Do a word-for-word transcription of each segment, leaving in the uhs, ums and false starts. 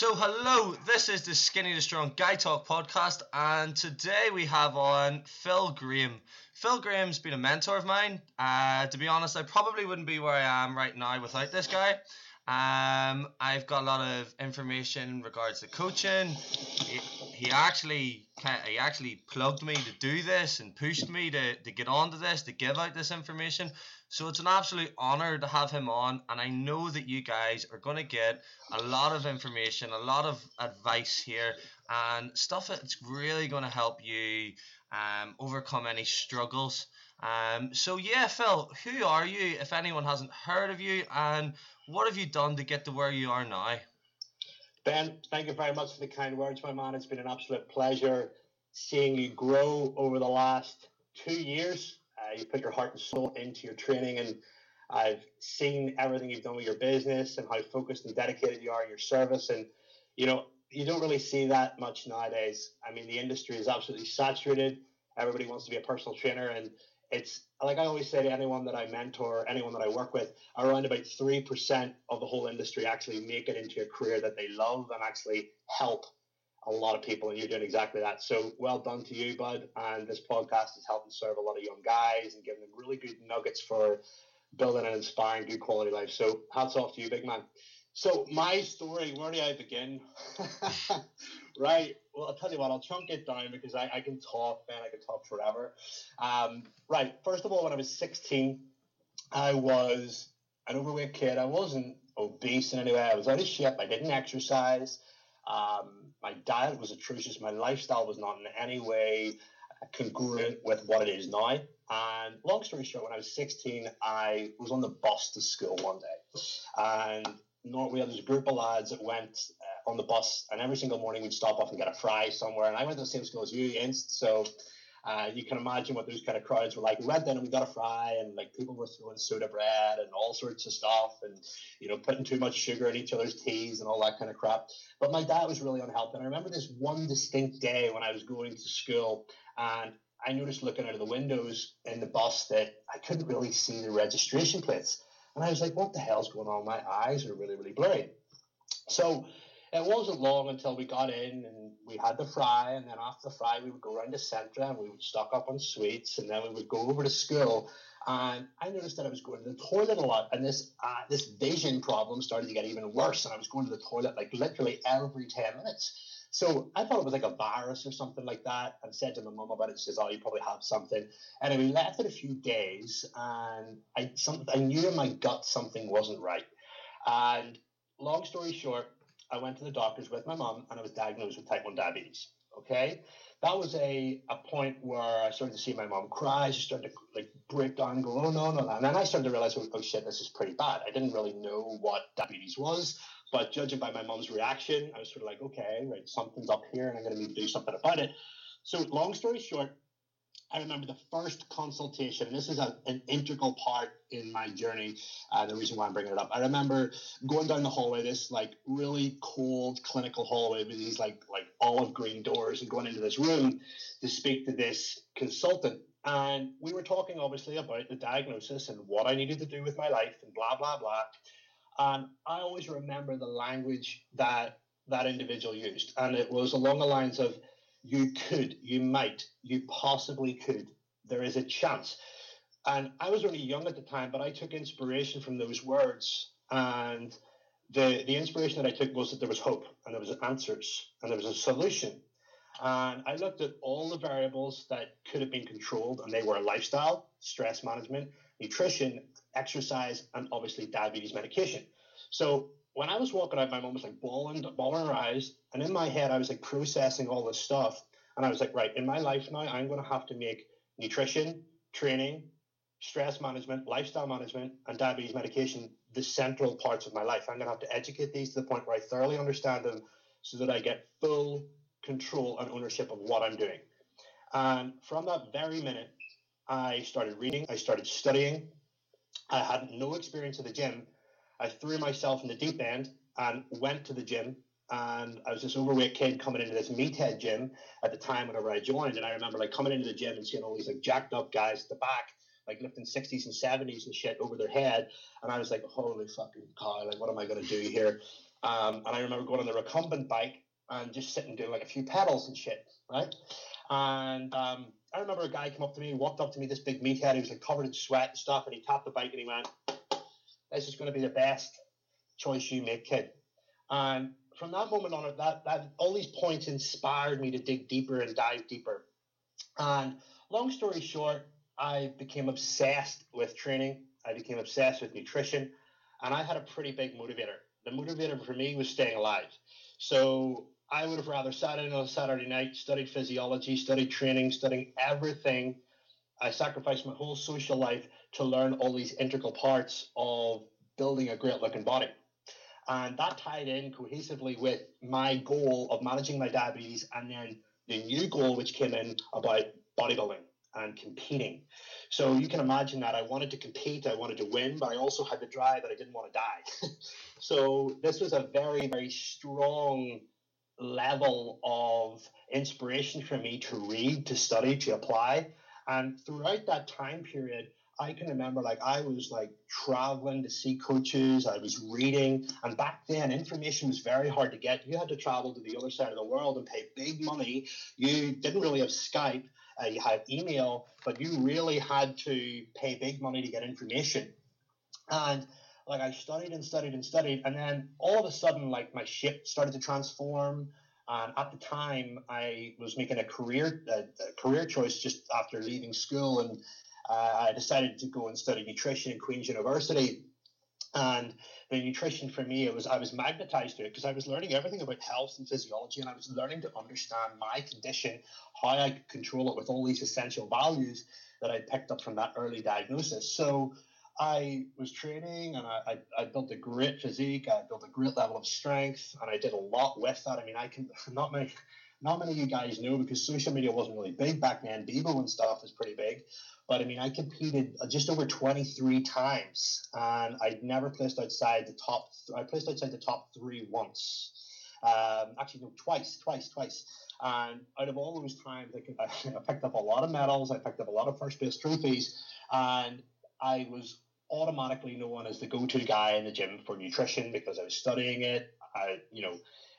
So hello, this is the Skinny to Strong Guy Talk podcast, and today we have on Phil Graham. Phil Graham's been a mentor of mine. Uh, to be honest, I probably wouldn't be where I am right now without this guy. Um, I've got a lot of information in regards to coaching. He, he actually he actually plugged me to do this and pushed me to, to get onto this, to give out this information. So it's an absolute honor to have him on, and I know that you guys are going to get a lot of information, a lot of advice here, and stuff that's really going to help you um, overcome any struggles. Um, so yeah, Phil, who are you, if anyone hasn't heard of you, and what have you done to get to where you are now? Ben, thank you very much for the kind words, my man. It's been an absolute pleasure seeing you grow over the last two years. Uh, you put your heart and soul into your training, and I've seen everything you've done with your business and how focused and dedicated you are in your service. And, you know, you don't really see that much nowadays. I mean, the industry is absolutely saturated. Everybody wants to be a personal trainer. And it's like I always say to anyone that I mentor, anyone that I work with, around about three percent of the whole industry actually make it into a career that they love and actually help a lot of people, and you're doing exactly that. So well done to you, bud. And this podcast is helping serve a lot of young guys and giving them really good nuggets for building an inspiring, good quality life. So hats off to you, big man. So my story, where do I begin? Right. Well, I'll tell you what, I'll chunk it down because I, I can talk, man. I can talk forever. Um, right. First of all, when I was sixteen, I was an overweight kid. I wasn't obese in any way. I was out of shape. I didn't exercise. Um, my diet was atrocious. My lifestyle was not in any way congruent with what it is now. And long story short, when I was sixteen, I was on the bus to school one day. And we had this group of lads that went uh, on the bus, and every single morning we'd stop off and get a fry somewhere. And I went to the same school as you, Inst. So uh, you can imagine what those kind of crowds were like. We went in and we got a fry, and like people were throwing soda bread and all sorts of stuff, and you know, putting too much sugar in each other's teas and all that kind of crap. But my diet was really unhealthy. And I remember this one distinct day when I was going to school, and I noticed looking out of the windows in the bus that I couldn't really see the registration plates. And I was like, what the hell's going on? My eyes are really, really blurry. So it wasn't long until we got in and we had the fry. And then after the fry, we would go around to Centra and we would stock up on sweets. And then we would go over to school. And I noticed that I was going to the toilet a lot. And this uh, this vision problem started to get even worse. And I was going to the toilet like literally every ten minutes. So I thought it was like a virus or something like that, and said to my mum about it. She says, oh, you probably have something. And we left it a few days, and I some, I knew in my gut something wasn't right. And long story short, I went to the doctors with my mum, and I was diagnosed with type one diabetes, okay? That was a, a point where I started to see my mum cry. She started to like break down and go, oh, no, no, no. And then I started to realize, oh, oh shit, this is pretty bad. I didn't really know what diabetes was. But judging by my mom's reaction, I was sort of like, okay, right, something's up here, and I'm going to need to do something about it. So long story short, I remember the first consultation. This is a, an integral part in my journey, uh, the reason why I'm bringing it up. I remember going down the hallway, this like really cold clinical hallway with these like like olive green doors, and going into this room to speak to this consultant. And we were talking obviously about the diagnosis and what I needed to do with my life and blah, blah, blah. And I always remember the language that that individual used. And it was along the lines of, you could, you might, you possibly could. There is a chance. And I was only young at the time, but I took inspiration from those words. And the, the inspiration that I took was that there was hope, and there was answers, and there was a solution. And I looked at all the variables that could have been controlled, and they were lifestyle, stress management, nutrition, exercise, and obviously diabetes medication. So when I was walking out, my mom was like bawling, bawling her eyes. And in my head, I was like processing all this stuff. And I was like, right, in my life now, I'm going to have to make nutrition, training, stress management, lifestyle management, and diabetes medication the central parts of my life. I'm going to have to educate these to the point where I thoroughly understand them so that I get full control and ownership of what I'm doing. And from that very minute, I started reading, I started studying. I had no experience at the gym. I threw myself in the deep end and went to the gym. And I was this overweight kid coming into this meathead gym at the time whenever I joined. And I remember like coming into the gym and seeing all these like jacked up guys at the back, like lifting sixties and seventies and shit over their head. And I was like, holy fucking cow, like what am I going to do here? Um, and I remember going on the recumbent bike and just sitting doing like a few pedals and shit, right? And um, I remember a guy came up to me, walked up to me, this big meathead, he was like covered in sweat and stuff, and he tapped the bike and he went, "This is going to be the best choice you make, kid." And from that moment on, that, that all these points inspired me to dig deeper and dive deeper. And long story short, I became obsessed with training. I became obsessed with nutrition. And I had a pretty big motivator. The motivator for me was staying alive. So I would have rather sat in on a Saturday night, studied physiology, studied training, studying everything. I sacrificed my whole social life to learn all these integral parts of building a great-looking body. And that tied in cohesively with my goal of managing my diabetes, and then the new goal which came in about bodybuilding and competing. So you can imagine that I wanted to compete, I wanted to win, but I also had the drive that I didn't want to die. So this was a very, very strong level of inspiration for me to read, to study, to apply. And throughout that time period, I can remember, like, I was, like, traveling to see coaches. I was reading. And back then, information was very hard to get. You had to travel to the other side of the world and pay big money. You didn't really have Skype. Uh, you had email. But you really had to pay big money to get information. And, like, I studied and studied and studied. And then all of a sudden, like, my shape started to transform. And at the time, I was making a career, a, a career choice just after leaving school, and Uh, I decided to go and study nutrition at Queen's University. And the nutrition for me, it was I was magnetized to it because I was learning everything about health and physiology, and I was learning to understand my condition, how I could control it with all these essential values that I picked up from that early diagnosis. So I was training, and I, I, I built a great physique, I built a great level of strength, and I did a lot with that. I mean, I can not many not many of you guys know, because social media wasn't really big back then. Bebo and stuff was pretty big. But, I mean, I competed just over twenty-three times, and I'd never placed outside the top th- – I placed outside the top three once. Um, actually, no, twice, twice, twice. And out of all those times, I, could, I, I picked up a lot of medals. I picked up a lot of first-place trophies, and I was automatically known as the go-to guy in the gym for nutrition because I was studying it. I, you know,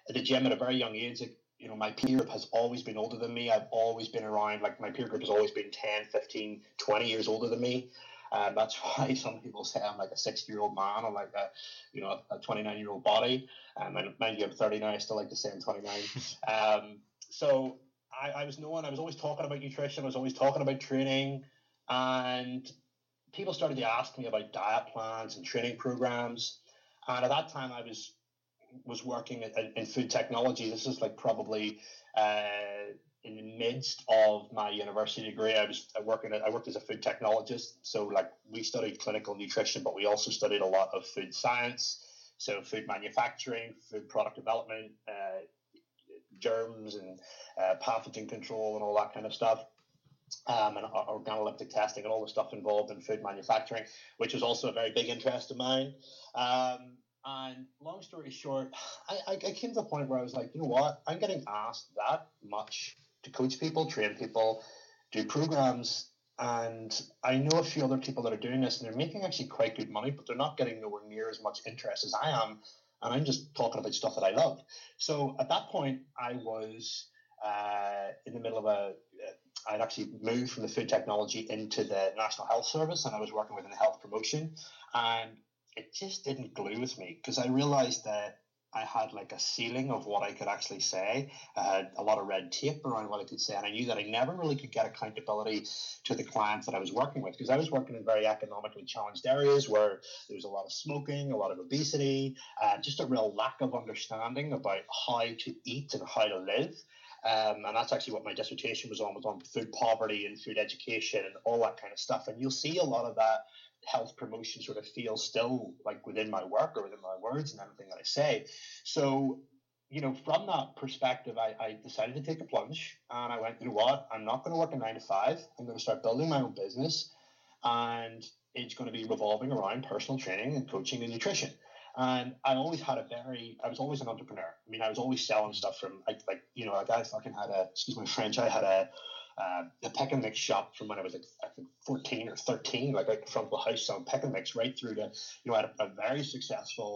at the gym at a very young age, it, you know, my peer group has always been older than me. I've always been around, like, my peer group has always been ten, fifteen, twenty years older than me. And um, that's why some people say I'm like a sixty-year-old man, or like a, you know, a twenty-nine-year-old body. Um, and mind you, I'm thirty-nine. I still like to say I'm twenty-nine. um, so I, I was knowing, I was always talking about nutrition. I was always talking about training. And people started to ask me about diet plans and training programs. And at that time, I was... was working in food technology. This is like probably uh, in the midst of my university degree. I was working. I worked as a food technologist. So, like, we studied clinical nutrition, but we also studied a lot of food science. So food manufacturing, food product development, uh, germs and uh, pathogen control and all that kind of stuff. Um, and organoleptic testing and all the stuff involved in food manufacturing, which was also a very big interest of mine. Um, And long story short, I, I came to the point where I was like, you know what? I'm getting asked that much to coach people, train people, do programs. And I know a few other people that are doing this, and they're making actually quite good money, but they're not getting nowhere near as much interest as I am. And I'm just talking about stuff that I love. So at that point, I was uh, in the middle of a – I'd actually moved from the food technology into the National Health Service, and I was working within the health promotion. And it just didn't glue with me because I realized that I had like a ceiling of what I could actually say. I had a lot of red tape around what I could say, and I knew that I never really could get accountability to the clients that I was working with because I was working in very economically challenged areas where there was a lot of smoking, a lot of obesity, uh, just a real lack of understanding about how to eat and how to live. Um, and that's actually what my dissertation was on, was on food poverty and food education and all that kind of stuff. And you'll see a lot of that health promotion sort of feel still like within my work or within my words and everything that I say. So, you know, from that perspective, I, I decided to take a plunge, and I went, you know what, I'm not going to work a nine to five. I'm going to start building my own business, and it's going to be revolving around personal training and coaching and nutrition. And I always had a very, I was always an entrepreneur. I mean, I was always selling stuff from like, like you know, like I fucking had a, excuse my French, I had a, Uh, the pick and mix shop from when I was like I think fourteen or thirteen, like right in front of the house, selling pick and mix right through to, you know, I had a, a very successful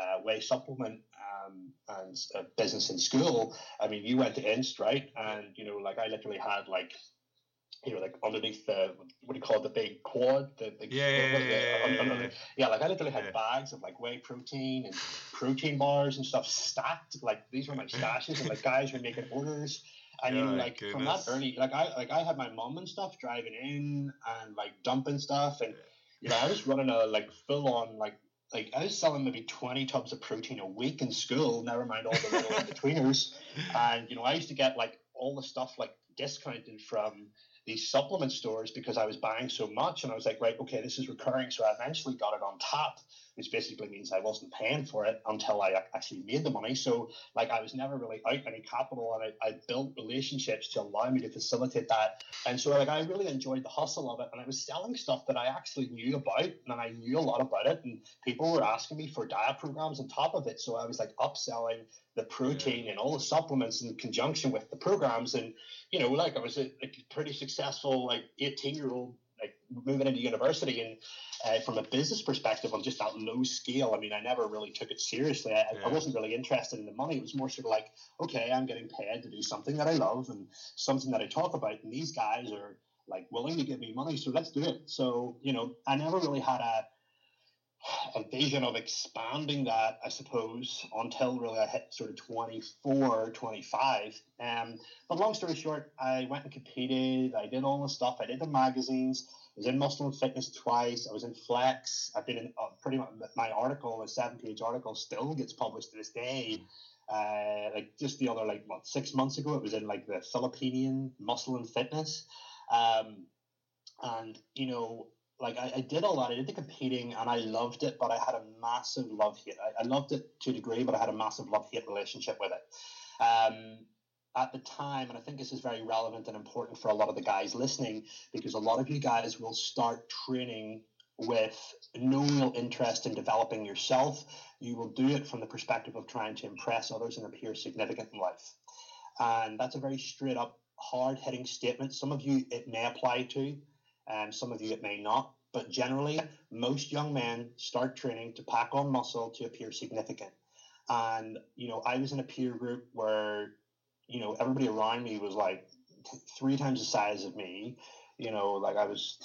uh, whey supplement um, and uh, business in school, I mean, you went to Inst, right? And, you know, like I literally had like, you know, like underneath the, what do you call it, the big quad? The, the, yeah, yeah, the, yeah, under, under, yeah, yeah. Like I literally had yeah. bags of like whey protein and protein bars and stuff stacked. Like these were my stashes and like guys were making orders. And you know, like goodness. From that early, like I like I had my mom and stuff driving in and like dumping stuff. And, you know, I was running a like full on like, like I was selling maybe twenty tubs of protein a week in school, never mind all the little in-betweeners. And, you know, I used to get like all the stuff like discounted from these supplement stores because I was buying so much, and I was like, right, okay, this is recurring. So I eventually got it on tap, which basically means I wasn't paying for it until I actually made the money. So like I was never really out any capital, and I, I built relationships to allow me to facilitate that. And so like I really enjoyed the hustle of it, and I was selling stuff that I actually knew about, and I knew a lot about it, and people were asking me for diet programs on top of it. So I was like upselling the protein and all the supplements in conjunction with the programs. And, you know, like I was a, a pretty successful, like eighteen year old, like moving into university. And uh, from a business perspective on just that low scale, I mean, I never really took it seriously. I, yeah. I wasn't really interested in the money. It was more sort of like, okay, I'm getting paid to do something that I love and something that I talk about. And these guys are like willing to give me money, so let's do it. So, you know, I never really had a, a vision of expanding that, I suppose, until really I hit sort of twenty-four, twenty-five. Um, but long story short, I went and competed. I did all the stuff. I did the magazines. I was in Muscle and Fitness twice. I was in Flex. I've been in uh, pretty much my article, a seven-page article, still gets published to this day. Uh, like just the other, like, what, six months ago, it was in like the Philippine Muscle and Fitness. Um, and, you know, Like I, I did a lot. I did the competing and I loved it, but I had a massive love-hate. I, I loved it to a degree, but I had a massive love-hate relationship with it. Um, at the time, and I think this is very relevant and important for a lot of the guys listening, because a lot of you guys will start training with no real interest in developing yourself. You will do it from the perspective of trying to impress others and appear significant in life. And that's a very straight-up, hard-hitting statement. Some of you it may apply to. Um, some of you it may not, but generally most young men start training to pack on muscle to appear significant. And, you know, I was in a peer group where, you know, everybody around me was like t- three times the size of me. You know, like I was,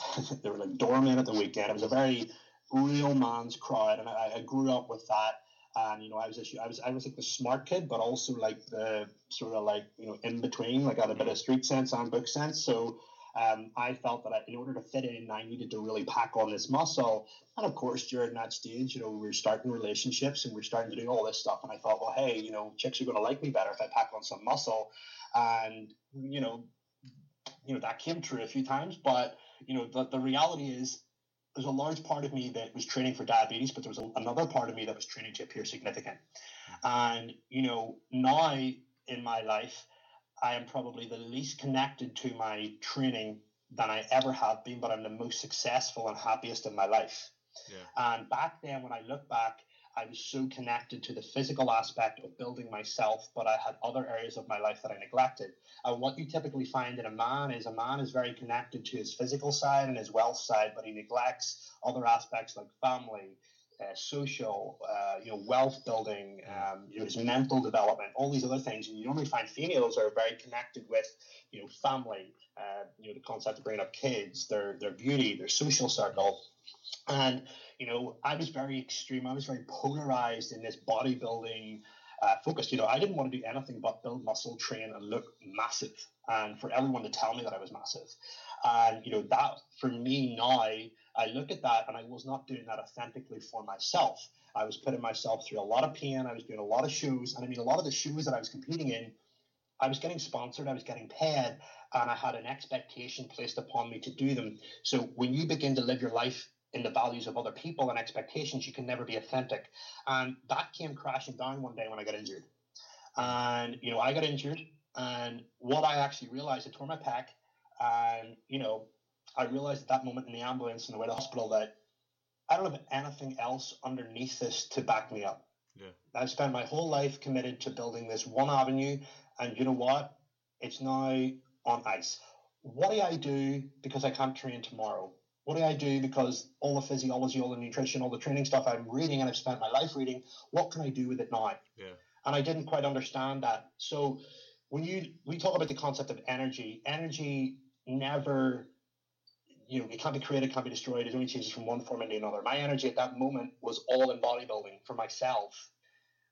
they were like doormen at the weekend. It was a very real man's crowd, and I, I grew up with that. And, you know, I was a, I was I was like the smart kid, but also like the sort of like, you know, in between, like I had a bit of street sense and book sense. So Um, I felt that I, in order to fit in, I needed to really pack on this muscle. And of course, during that stage, you know, we were starting relationships and we were starting to do all this stuff. And I thought, well, hey, you know, chicks are going to like me better if I pack on some muscle. And, you know, you know, that came true a few times. But, you know, the, the reality is there's a large part of me that was training for diabetes, but there was a, another part of me that was training to appear significant. And, you know, now in my life, I am probably the least connected to my training than I ever have been, but I'm the most successful and happiest in my life. Yeah. And back then, when I look back, I was so connected to the physical aspect of building myself, but I had other areas of my life that I neglected. And what you typically find in a man is a man is very connected to his physical side and his wealth side, but he neglects other aspects like family, Uh, social, uh, you know, wealth building, um, you know, his mental development, all these other things. And you normally find females are very connected with, you know, family, uh, you know, the concept of bringing up kids, their their beauty, their social circle. And, you know, I was very extreme. I was very polarized in this bodybuilding uh, focus. You know, I didn't want to do anything but build muscle, train, and look massive, and for everyone to tell me that I was massive. And, you know, that for me now, I look at that and I was not doing that authentically for myself. I was putting myself through a lot of pain. I was doing a lot of shows. And I mean, a lot of the shows that I was competing in, I was getting sponsored, I was getting paid, and I had an expectation placed upon me to do them. So when you begin to live your life in the values of other people and expectations, you can never be authentic. And that came crashing down one day when I got injured. And, you know, I got injured. And what I actually realized, I tore my pec, and, you know, I realized at that moment in the ambulance on the way to hospital that I don't have anything else underneath this to back me up. Yeah. I've spent my whole life committed to building this one avenue, and you know what? It's now on ice. What do I do because I can't train tomorrow? What do I do because all the physiology, all the nutrition, all the training stuff I'm reading and I've spent my life reading, what can I do with it now? Yeah. And I didn't quite understand that. So when you we talk about the concept of energy, energy never, you know, it can't be created, it can't be destroyed. It only changes from one form into another. My energy at that moment was all in bodybuilding for myself,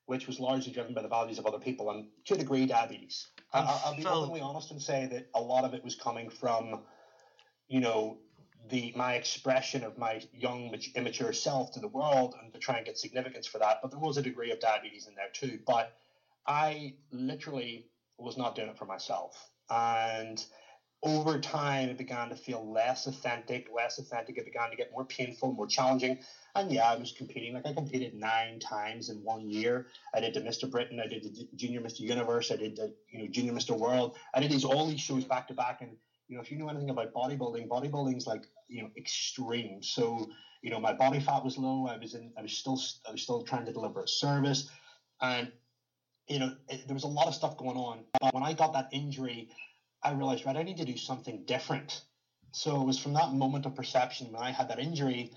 which was largely driven by the values of other people and, to a degree, diabetes. I, I'll be so... openly honest and say that a lot of it was coming from, you know, the my expression of my young, immature self to the world and to try and get significance for that. But there was a degree of diabetes in there too. But I literally was not doing it for myself. And over time, it began to feel less authentic, less authentic. It began to get more painful, more challenging. And yeah, I was competing. Like I competed nine times in one year. I did the Mister Britain. I did the Junior Mister Universe. I did the you know Junior Mister World. I did these all these shows back to back. And you know, if you know anything about bodybuilding, bodybuilding's like you know extreme. So you know, my body fat was low. I was in. I was still. I was still trying to deliver a service, and you know, it, there was a lot of stuff going on. But when I got that injury, I realized, right, I need to do something different. So it was from that moment of perception when I had that injury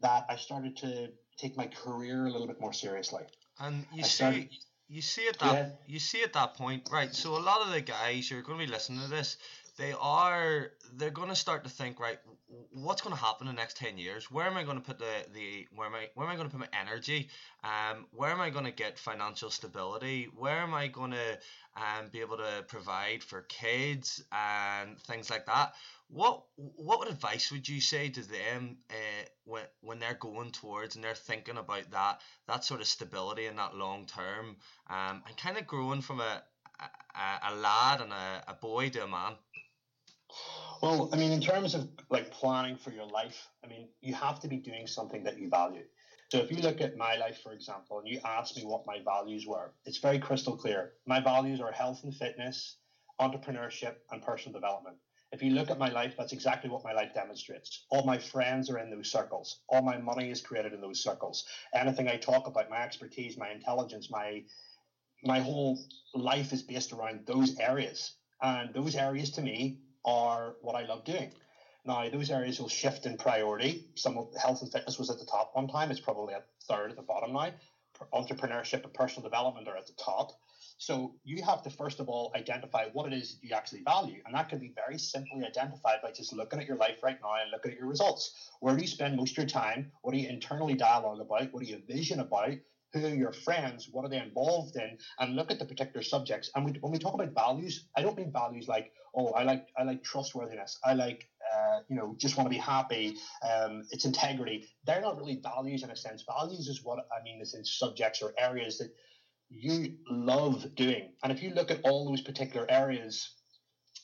that I started to take my career a little bit more seriously. And you I see, started, you see at that, yeah. you see at that point, right? So a lot of the guys who are going to be listening to this, they are, they're going to start to think, right, what's going to happen in the next ten years? Where am I going to put the, the where am I, where am I going to put my energy? Um, where am I going to get financial stability? Where am I going to um, be able to provide for kids and things like that? What what advice would you say to them uh, when when they're going towards and they're thinking about that that sort of stability and that long term um, and kind of growing from a a, a lad and a, a boy to a man? Well, I mean, in terms of like planning for your life, I mean, you have to be doing something that you value. So if you look at my life, for example, and you ask me what my values were, it's very crystal clear. My values are health and fitness, entrepreneurship, and personal development. If you look at my life, that's exactly what my life demonstrates. All my friends are in those circles. All my money is created in those circles. Anything I talk about, my expertise, my intelligence, my my whole life is based around those areas. And those areas to me are what I love doing. Now, those areas will shift in priority. Some of health and fitness was at the top one time. It's probably a third at the bottom now. Entrepreneurship and personal development are at the top. So you have to, first of all, identify what it is that you actually value. And that can be very simply identified by just looking at your life right now and looking at your results. Where do you spend most of your time? What do you internally dialogue about? What do you vision about? Who are your friends? What are they involved in? And look at the particular subjects. And we, when we talk about values, I don't mean values like, oh, I like I like trustworthiness. I like, uh, you know, just want to be happy. Um, it's integrity. They're not really values in a sense. Values is what I mean is in subjects or areas that you love doing. And if you look at all those particular areas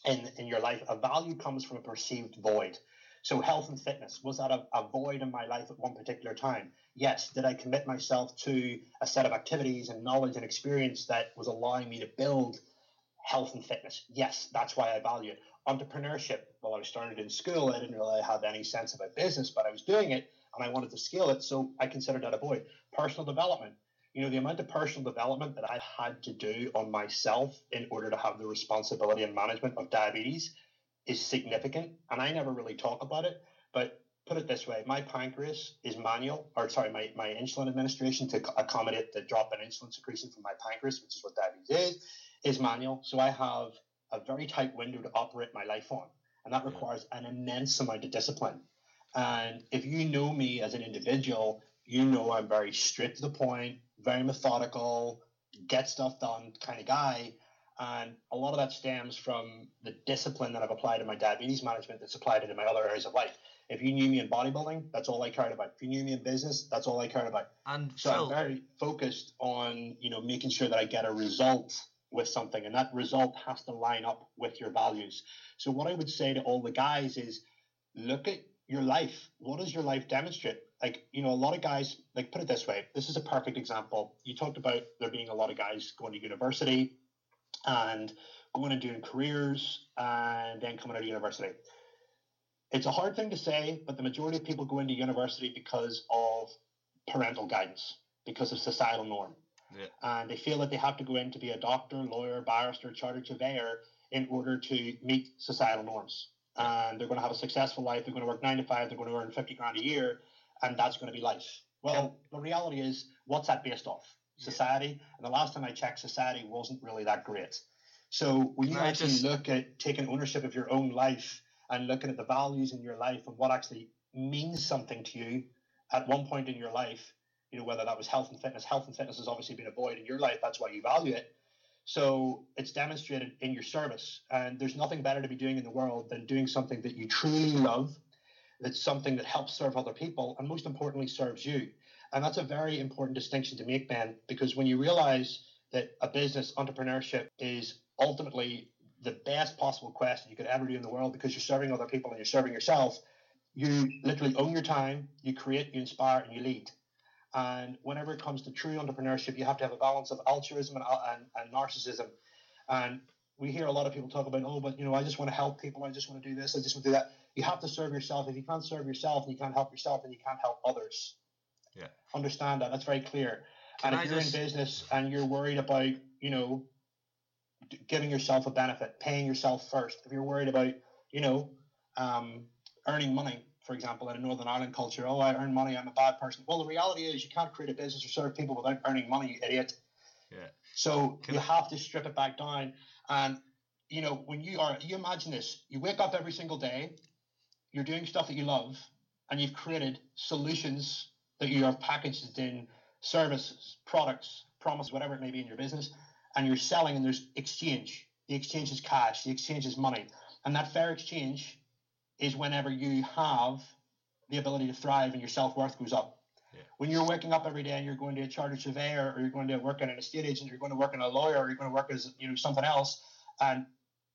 in, in your life, a value comes from a perceived void. So health and fitness, was that a, a void in my life at one particular time? Yes. Did I commit myself to a set of activities and knowledge and experience that was allowing me to build health and fitness? Yes, that's why I value it. Entrepreneurship, well, I started in school. I didn't really have any sense about business, but I was doing it and I wanted to scale it. So I considered that a void. Personal development. You know, the amount of personal development that I had to do on myself in order to have the responsibility and management of diabetes is significant. And I never really talk about it. But put it this way, my pancreas is manual, or sorry, my, my insulin administration to accommodate the drop in insulin secretion from my pancreas, which is what diabetes is, is manual. So I have a very tight window to operate my life on. And that requires an immense amount of discipline. And if you know me as an individual, you know I'm very straight to the point, very methodical, get stuff done kind of guy. And a lot of that stems from the discipline that I've applied in my diabetes management that's applied into my other areas of life. If you knew me in bodybuilding, that's all I cared about. If you knew me in business, that's all I cared about. And so Phil, I'm very focused on, you know, making sure that I get a result with something, and that result has to line up with your values. So what I would say to all the guys is look at your life. What does your life demonstrate? Like, you know, a lot of guys, like, put it this way. This is a perfect example. You talked about there being a lot of guys going to university and going and doing careers and then coming out of university. It's a hard thing to say, but the majority of people go into university because of parental guidance, because of societal norm. Yeah. And they feel that they have to go in to be a doctor, lawyer, barrister, chartered surveyor in order to meet societal norms. And they're going to have a successful life. They're going to work nine to five. They're going to earn fifty grand a year. And that's going to be life. Well, yeah. The reality is, what's that based off? society. And the last time I checked, society wasn't really that great. So when you I actually just... look at taking ownership of your own life and looking at the values in your life and what actually means something to you at one point in your life, you know, whether that was health and fitness, health and fitness has obviously been a void in your life. That's why you value it. So it's demonstrated in your service, and there's nothing better to be doing in the world than doing something that you truly love. That's something that helps serve other people and most importantly serves you. And that's a very important distinction to make, Ben, because when you realize that a business entrepreneurship is ultimately the best possible quest you could ever do in the world, because you're serving other people and you're serving yourself, you literally own your time, you create, you inspire, and you lead. And whenever it comes to true entrepreneurship, you have to have a balance of altruism and, and, and narcissism. And we hear a lot of people talk about, oh, but, you know, I just want to help people. I just want to do this. I just want to do that. You have to serve yourself. If you can't serve yourself and you can't help yourself, then you can't help others. Yeah. Understand that. That's very clear. Can and if I you're just... in business and you're worried about, you know, giving yourself a benefit, paying yourself first, if you're worried about, you know, um, earning money, for example, in a Northern Ireland culture, oh, I earn money, I'm a bad person. Well, the reality is you can't create a business or serve people without earning money, you idiot. Yeah. So Can you I... have to strip it back down. And, you know, when you are, you imagine this, you wake up every single day, you're doing stuff that you love, and you've created solutions that you have packaged in services, products, promises, whatever it may be in your business, and you're selling, and there's exchange. The exchange is cash. The exchange is money. And that fair exchange is whenever you have the ability to thrive and your self-worth goes up. Yeah. When you're waking up every day and you're going to a chartered surveyor, or you're going to work in an estate agent, you're going to work in a lawyer, or you're going to work as, you know, something else, and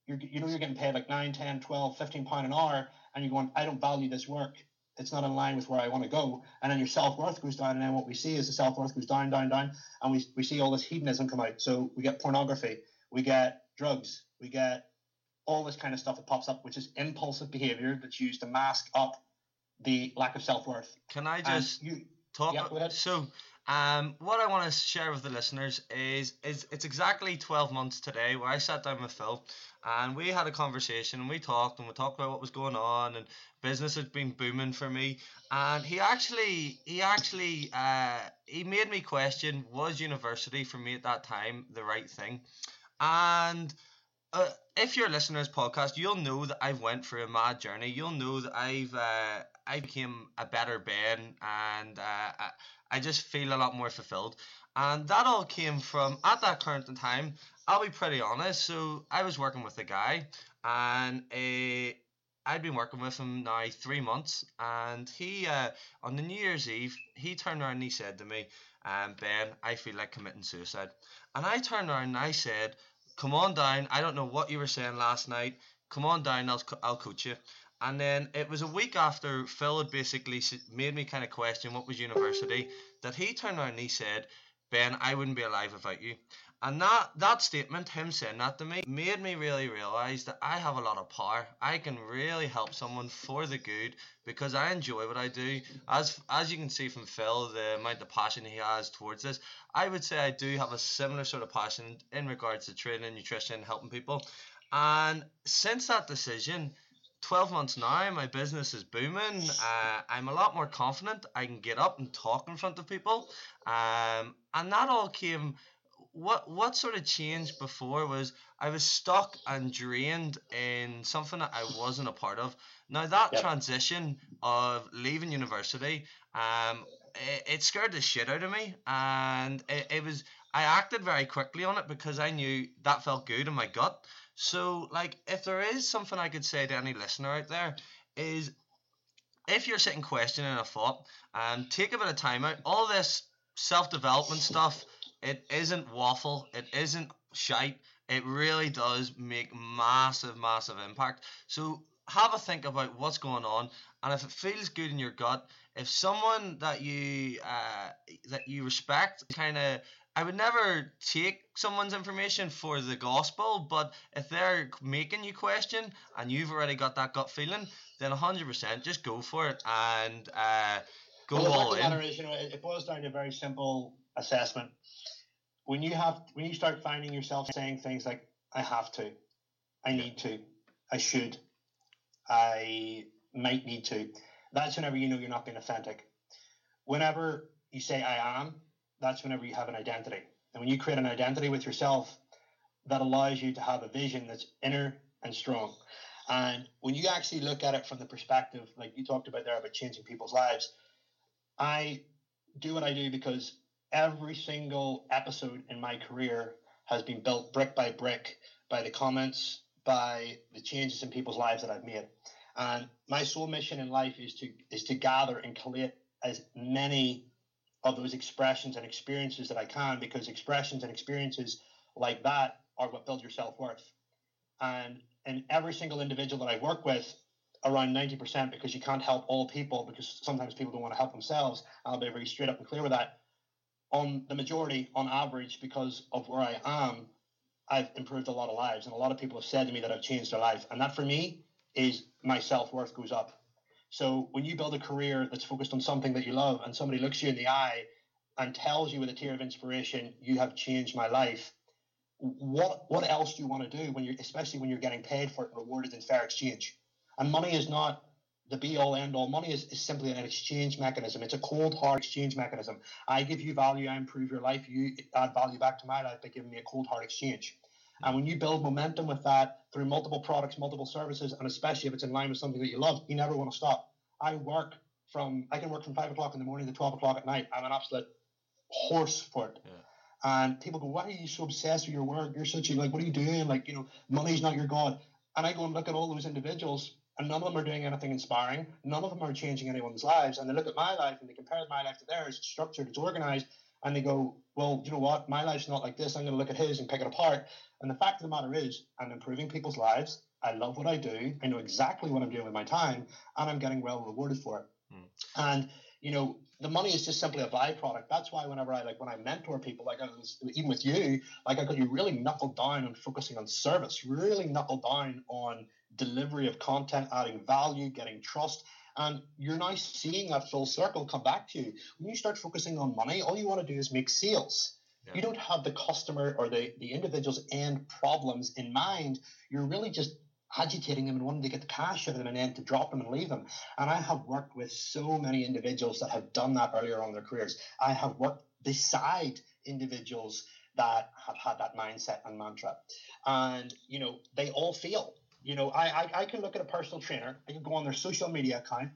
you're, you know you're getting paid like nine, ten, twelve, fifteen pounds an hour, and you're going, I don't value this work. It's not in line with where I want to go. And then your self-worth goes down, and then what we see is the self-worth goes down, down, down, and we, we see all this hedonism come out. So we get pornography, we get drugs, we get all this kind of stuff that pops up, which is impulsive behavior that's used to mask up the lack of self-worth. Can I just you, talk yeah, about it? So um, what I want to share with the listeners is, is it's exactly twelve months today where I sat down with Phil and we had a conversation and we talked and we talked about what was going on, and business had been booming for me. And he actually, he actually, uh, he made me question, was university for me at that time the right thing? And Uh, if you're listening to this podcast, you'll know that I've went through a mad journey. You'll know that I've uh, I became a better Ben, and uh, I just feel a lot more fulfilled. And that all came from, at that current time, I'll be pretty honest. So I was working with a guy, and a, I'd been working with him now three months. And he, uh, on the New Year's Eve, he turned around and he said to me, um, Ben, I feel like committing suicide. And I turned around and I said, come on down, I don't know what you were saying last night, come on down, I'll I'll coach you. And then it was a week after Phil had basically made me kind of question what was university, that he turned around and he said, Ben, I wouldn't be alive without you. And that, that statement, him saying that to me, made me really realise that I have a lot of power. I can really help someone for the good because I enjoy what I do. As as you can see from Phil, the amount of passion he has towards this, I would say I do have a similar sort of passion in regards to training, nutrition, helping people. And since that decision, twelve months now, my business is booming. Uh, I'm a lot more confident. I can get up and talk in front of people. Um, and that all came... What what sort of changed before was I was stuck and drained in something that I wasn't a part of. Now that yep. transition of leaving university, um, it, it scared the shit out of me, and it, it was I acted very quickly on it because I knew that felt good in my gut. So like, if there is something I could say to any listener out there, is if you're sitting questioning a thought, um, take a bit of time out. All this self development stuff, it isn't waffle, it isn't shite, it really does make massive, massive impact. So have a think about what's going on, and if it feels good in your gut, if someone that you uh, that you respect, kind of, I would never take someone's information for the gospel, but if they're making you question and you've already got that gut feeling, then one hundred percent just go for it and uh, go well, all in. Matter is, you know, it boils down to a very simple assessment. When you have, when you start finding yourself saying things like, I have to, I need to, I should, I might need to, that's whenever you know you're not being authentic. Whenever you say I am, that's whenever you have an identity. And when you create an identity with yourself, that allows you to have a vision that's inner and strong. And when you actually look at it from the perspective, like you talked about there, about changing people's lives, I do what I do because every single episode in my career has been built brick by brick by the comments, by the changes in people's lives that I've made. And my sole mission in life is to is to gather and collate as many of those expressions and experiences that I can, because expressions and experiences like that are what build your self-worth. And in every single individual that I work with, around ninety percent, because you can't help all people, because sometimes people don't want to help themselves, I'll be very straight up and clear with that, on the majority, on average, because of where I am, I've improved a lot of lives. And a lot of people have said to me that I've changed their life. And that for me is my self-worth goes up. So when you build a career that's focused on something that you love and somebody looks you in the eye and tells you with a tear of inspiration, you have changed my life, what what else do you want to do when you're, especially when you're getting paid for it and rewarded in fair exchange? And money is not the be-all, end-all. Money is, is simply an exchange mechanism. It's a cold, hard exchange mechanism. I give you value, I improve your life, you add value back to my life by giving me a cold, hard exchange. And when you build momentum with that through multiple products, multiple services, and especially if it's in line with something that you love, you never want to stop. I work from, I can work from five o'clock in the morning to twelve o'clock at night. I'm an absolute horse for it. Yeah. And people go, why are you so obsessed with your work? You're such a, like, what are you doing? Like, you know, money's not your God. And I go and look at all those individuals, and none of them are doing anything inspiring. None of them are changing anyone's lives. And they look at my life and they compare my life to theirs. It's structured, it's organized. And they go, well, you know what? My life's not like this. I'm going to look at his and pick it apart. And the fact of the matter is, I'm improving people's lives. I love what I do. I know exactly what I'm doing with my time. And I'm getting well rewarded for it. Mm. And, you know, the money is just simply a byproduct. That's why whenever I, like, when I mentor people, like I was, even with you, like I got you really knuckled down on focusing on service, really knuckled down on delivery of content, adding value, getting trust. And you're now seeing that full circle come back to you. When you start focusing on money, all you want to do is make sales. Yeah. You don't have the customer or the, the individual's end problems in mind. You're really just agitating them and wanting to get the cash out of them and then to drop them and leave them. And I have worked with so many individuals that have done that earlier on in their careers. I have worked beside individuals that have had that mindset and mantra. And, you know, they all fail. You know, I, I, I can look at a personal trainer. I could go on their social media account.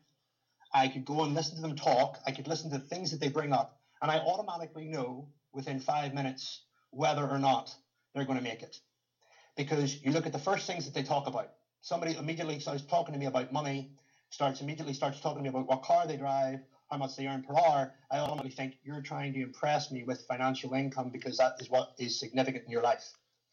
I could go and listen to them talk. I could listen to the things that they bring up. And I automatically know within five minutes whether or not they're going to make it. Because you look at the first things that they talk about. Somebody immediately starts talking to me about money, starts immediately starts talking to me about what car they drive, how much they earn per hour. I automatically think you're trying to impress me with financial income because that is what is significant in your life.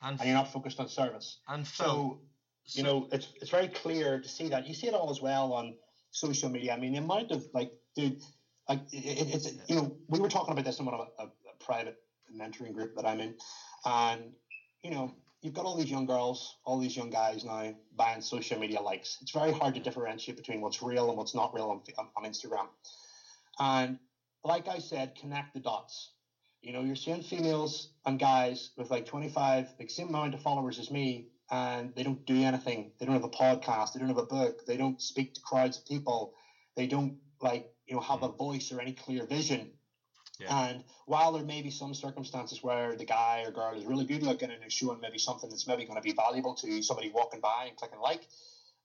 And, and you're not focused on service. And so, so you so, know, it's it's very clear to see that. You see it all as well on social media. I mean, the amount of, like, dude, like it, it's, you know, we were talking about this in one of a, a, a private mentoring group that I'm in. And, you know, you've got all these young girls, all these young guys now buying social media likes. It's very hard to differentiate between what's real and what's not real on, on, on Instagram. And like I said, connect the dots. You know, you're seeing females and guys with like twenty-five, like same amount of followers as me, and they don't do anything. They don't have a podcast. They don't have a book. They don't speak to crowds of people. They don't, like, you know, have a voice or any clear vision. Yeah. And while there may be some circumstances where the guy or girl is really good looking and is showing maybe something that's maybe going to be valuable to somebody walking by and clicking like,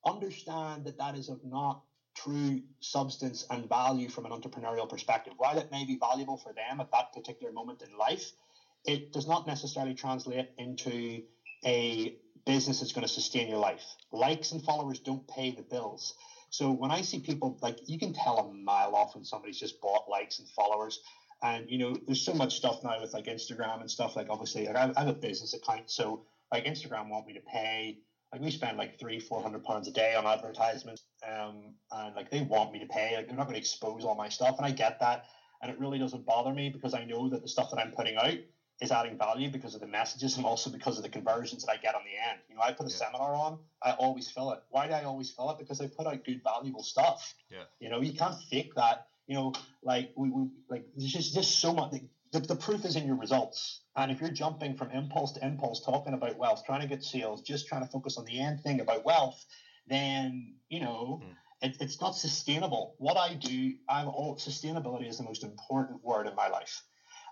understand that that is of not true substance and value from an entrepreneurial perspective. While it may be valuable for them at that particular moment in life, it does not necessarily translate into a business that's going to sustain your life. Likes and followers don't pay the bills. So when I see people, like, you can tell a mile off when somebody's just bought likes and followers. And, you know, there's so much stuff now with, like, Instagram and stuff. Like, obviously, like, I, I have a business account, so, like, Instagram want me to pay. Like, we spend, like, three, four hundred pounds a day on advertisements. Um, and, like, they want me to pay. Like, they're not going to expose all my stuff. And I get that. And it really doesn't bother me because I know that the stuff that I'm putting out is adding value because of the messages and also because of the conversions that I get on the end. You know, I put a yeah. seminar on, I always fill it. Why do I always fill it? Because I put out good, valuable stuff. Yeah. You know, you can't fake that. You know, like, we, we like there's just, just so much. The, the proof is in your results. And if you're jumping from impulse to impulse, talking about wealth, trying to get sales, just trying to focus on the end thing about wealth, then, you know, mm. it, it's not sustainable. What I do, I'm all, sustainability is the most important word in my life.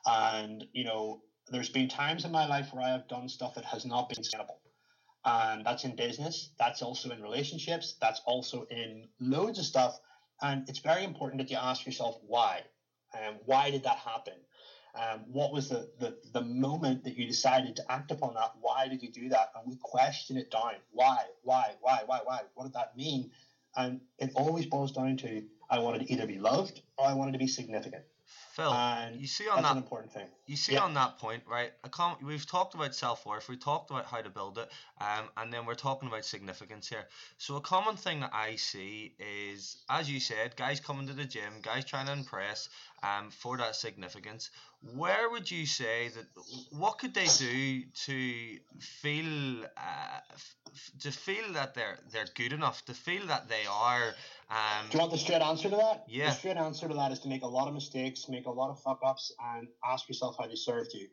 And, you know, there's been times in my life where I have done stuff that has not been sustainable. And that's in business. That's also in relationships. That's also in loads of stuff. And it's very important that you ask yourself why. Um, why did that happen? Um, what was the, the, the moment that you decided to act upon that? Why did you do that? And we question it down. Why, why, why, why, why? What did that mean? And it always boils down to, I wanted to either be loved or I wanted to be significant. Phil, and you see on that's that, an important thing. You see yeah. on that point, right? I can't, we've talked about self-worth. We talked about how to build it. Um, and then we're talking about significance here. So a common thing that I see is, as you said, guys coming to the gym, guys trying to impress um, for that significance. Where would you say that, what could they do to feel, uh, f- to feel that they're, they're good enough, to feel that they are. Um, do you want the straight answer to that? Yeah. The straight answer to that is to make a lot of mistakes, make a lot of fuck-ups, and ask yourself how they served you.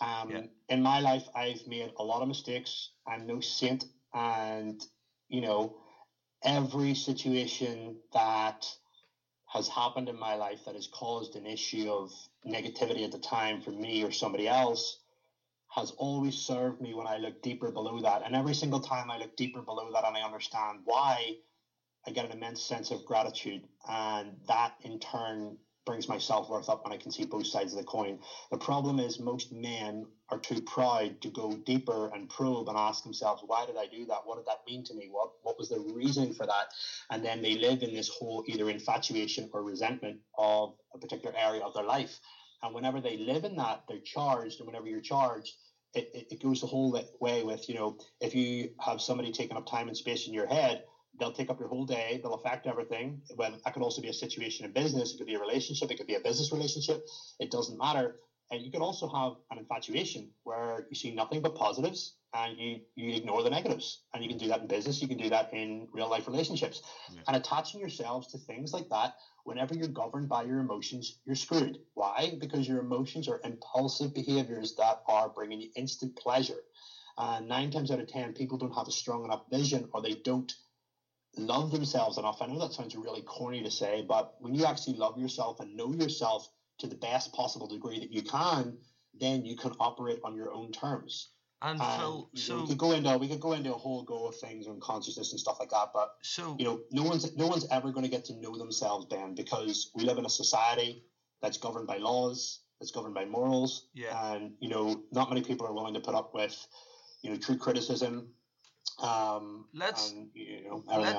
Um, yeah. In my life, I've made a lot of mistakes. I'm no saint. And, you know, every situation that has happened in my life that has caused an issue of negativity at the time for me or somebody else has always served me when I look deeper below that. And every single time I look deeper below that and I understand why, I get an immense sense of gratitude, and that in turn brings my self-worth up when I can see both sides of the coin. The problem is most men are too proud to go deeper and probe and ask themselves, why did I do that? What did that mean to me? What what was the reason for that? And then they live in this whole either infatuation or resentment of a particular area of their life. And whenever they live in that, they're charged, and whenever you're charged, it, it, it goes the whole way with, you know, if you have somebody taking up time and space in your head, they'll take up your whole day. They'll affect everything. Well, that could also be a situation in business. It could be a relationship. It could be a business relationship. It doesn't matter. And you could also have an infatuation where you see nothing but positives and you, you ignore the negatives. And you can do that in business. You can do that in real life relationships. Yeah. And attaching yourselves to things like that, whenever you're governed by your emotions, you're screwed. Why? Because your emotions are impulsive behaviors that are bringing you instant pleasure. Uh, nine times out of ten, people don't have a strong enough vision, or they don't love themselves enough. I know that sounds really corny to say, but when you actually love yourself and know yourself to the best possible degree that you can, then you can operate on your own terms. And um, Phil, so we could go into we could go into a whole go of things on consciousness and stuff like that, but so you know, no one's no one's ever going to get to know themselves, Ben, because we live in a society that's governed by laws, that's governed by morals, yeah. and you know, not many people are willing to put up with, you know, true criticism. Um, let's um, you know, let,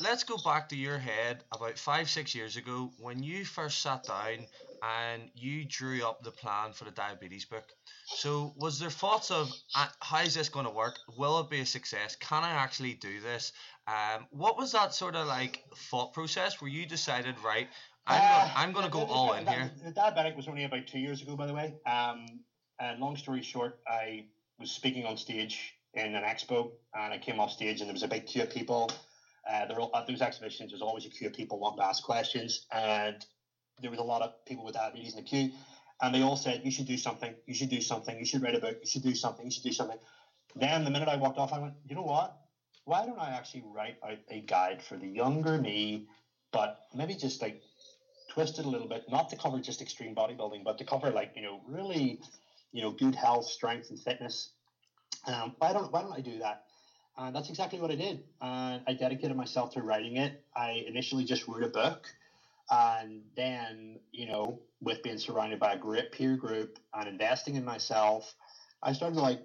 let's go back to your head about five, six years ago when you first sat down and you drew up the plan for the diabetes book. So was there thoughts of uh, how is this going to work? Will it be a success? Can I actually do this? Um, what was that sort of like thought process where you decided, right, I'm uh, gonna, I'm going to go the, all the, in the, here? The diabetic was only about two years ago, by the way. Um, and long story short, I was speaking on stage in an expo, and I came off stage, and there was a big queue of people. Uh, there were, at those exhibitions, there's always a queue of people wanting to ask questions, and there was a lot of people with diabetes in the queue, and they all said, "You should do something. You should do something. You should write a book. You should do something. You should do something." Then the minute I walked off, I went, "You know what? Why don't I actually write out a guide for the younger me, but maybe just like twist it a little bit, not to cover just extreme bodybuilding, but to cover like you know really, you know good health, strength, and fitness." Um, why don't why don't I do that? And that's exactly what I did. And I dedicated myself to writing it. I initially just wrote a book, and then you know, with being surrounded by a great peer group and investing in myself, I started to like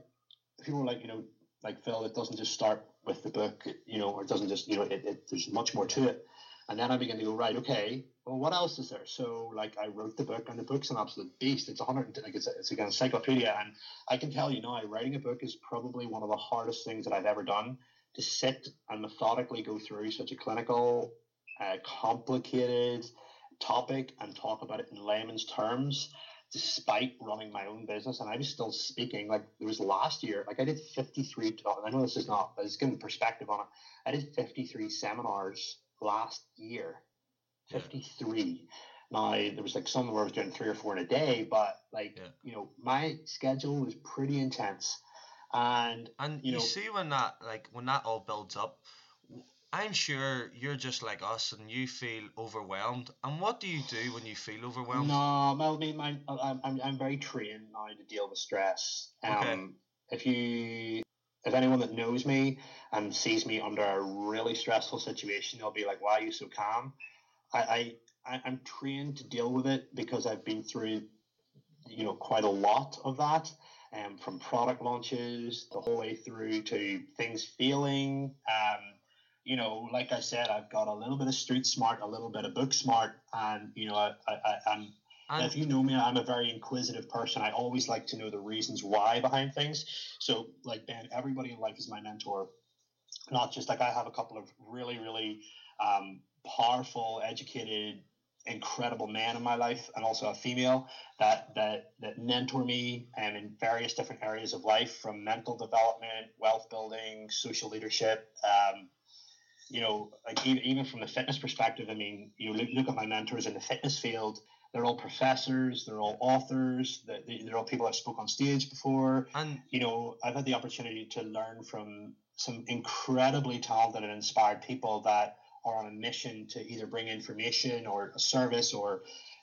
people were like you know like Phil, it doesn't just start with the book, you know, or it doesn't just you know it, it there's much more to it. And then I began to go right, okay, well, what else is there? So like I wrote the book, and the book's an absolute beast. It's one hundred, like it's, a, it's like an encyclopedia. And I can tell you now, writing a book is probably one of the hardest things that I've ever done, to sit and methodically go through such a clinical, uh, complicated topic and talk about it in layman's terms, despite running my own business. And I was still speaking, like it was last year, like I did fifty-three, talk, I know this is not, but it's giving perspective on it. I did fifty-three seminars last year. Fifty-three. Now there was like some where I was doing three or four in a day, but like yeah. you know, my schedule was pretty intense, and and you, you know, see when that like when that all builds up, I'm sure you're just like us and you feel overwhelmed. And what do you do when you feel overwhelmed? No, I mean, I'm, I'm, I'm very trained now to deal with stress. Okay. Um, if you... If anyone that knows me and sees me under a really stressful situation, they'll be like, why are you so calm? I, I, I'm trained to deal with it because I've been through, you know, quite a lot of that, um, from product launches the whole way through to things failing. Um, you know, like I said, I've got a little bit of street smart, a little bit of book smart, and, you know, I, I, I'm... And if you know me, I'm a very inquisitive person. I always like to know the reasons why behind things. So, like, Ben, everybody in life is my mentor. Not just, like, I have a couple of really, really um, powerful, educated, incredible men in my life, and also a female that that, that mentor me um, in various different areas of life, from mental development, wealth building, social leadership, um you know, like even from the fitness perspective. I mean, you look, look at my mentors in the fitness field. They're all professors. They're all authors. They're all people I've spoke on stage before. And, you know, I've had the opportunity to learn from some incredibly talented and inspired people that are on a mission to either bring information or a service or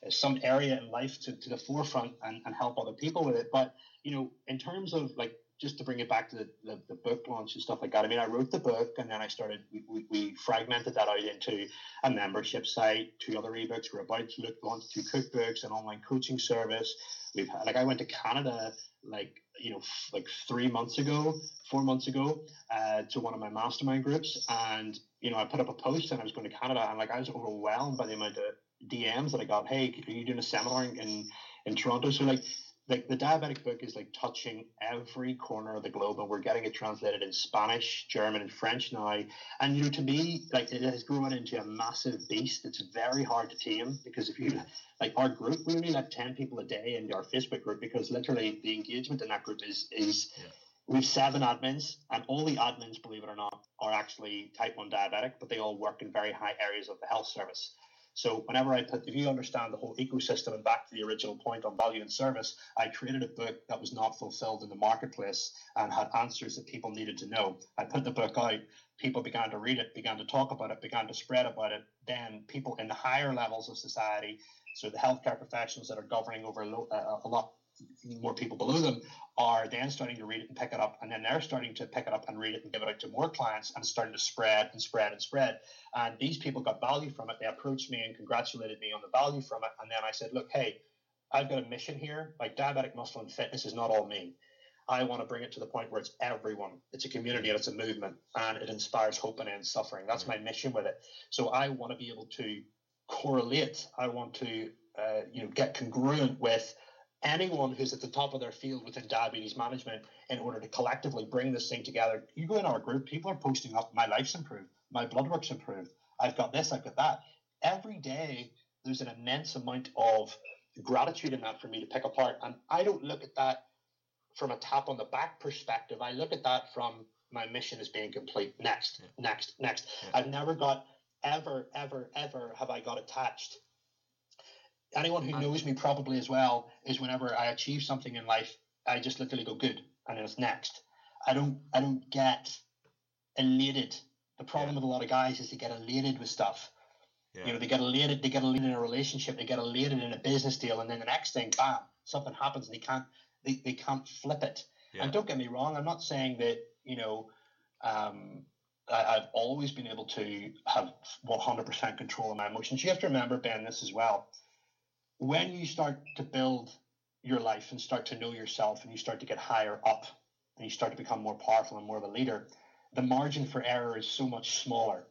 some area in life to, to the forefront and, and help other people with it. But, you know, in terms of, like, just to bring it back to the, the, the book launch and stuff like that, I mean, I wrote the book and then I started, we, we, we fragmented that out into a membership site, two other ebooks. We're about to look, launch two cookbooks, an online coaching service. We've had, like, I went to Canada, like, you know, f- like three months ago, four months ago, uh, to one of my mastermind groups. And, you know, I put up a post and I was going to Canada and, like, I was overwhelmed by the amount of D Ms that I got. Hey, are you doing a seminar in, in Toronto? So, like, Like the diabetic book is, like, touching every corner of the globe, and we're getting it translated in Spanish, German, and French now. And, you know, to me, like, it has grown into a massive beast. It's very hard to tame because if you, like, our group, we only have ten people a day in our Facebook group because literally the engagement in that group is is yeah. We have seven admins, and all the admins, believe it or not, are actually type one diabetic, but they all work in very high areas of the health service. So whenever I put, if you understand the whole ecosystem and back to the original point on value and service, I created a book that was not fulfilled in the marketplace and had answers that people needed to know. I put the book out. People began to read it, began to talk about it, began to spread about it. Then people in the higher levels of society, so the healthcare professionals that are governing over a, lo- a lot more people below them, are then starting to read it and pick it up. And then they're starting to pick it up and read it and give it out to more clients, and starting to spread and spread and spread. And these people got value from it. They approached me and congratulated me on the value from it. And then I said, look, hey, I've got a mission here. Like, diabetic muscle and fitness is not all me. I want to bring it to the point where it's everyone. It's a community and it's a movement, and it inspires hope and ends suffering. That's my mission with it. So I want to be able to correlate. I want to, uh, you know, get congruent with anyone who's at the top of their field within diabetes management in order to collectively bring this thing together. You go in our group, people are posting up, my life's improved, my blood work's improved, I've got this, I've got that. Every day, there's an immense amount of gratitude in that for me to pick apart. And I don't look at that from a tap on the back perspective. I look at that from my mission as being complete. Next, yeah. next, next. Yeah. I've never got, ever, ever, ever have I got attached. Anyone who knows me probably as well is whenever I achieve something in life, I just literally go good, and it's next. I don't I don't get elated. The problem yeah. with a lot of guys is they get elated with stuff. Yeah. You know, they get elated, they get elated in a relationship, they get elated in a business deal, and then the next thing, bam, something happens and they can't they, they can't flip it. Yeah. And don't get me wrong, I'm not saying that, you know, um I, I've always been able to have one hundred percent control of my emotions. You have to remember, Ben, this as well. When you start to build your life and start to know yourself and you start to get higher up and you start to become more powerful and more of a leader, the margin for error is so much smaller.